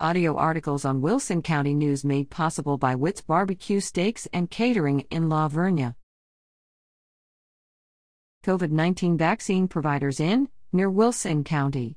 Audio articles on Wilson County News made possible by Witz Barbecue Steaks and Catering in La Vernia. COVID-19 vaccine providers in, near Wilson County.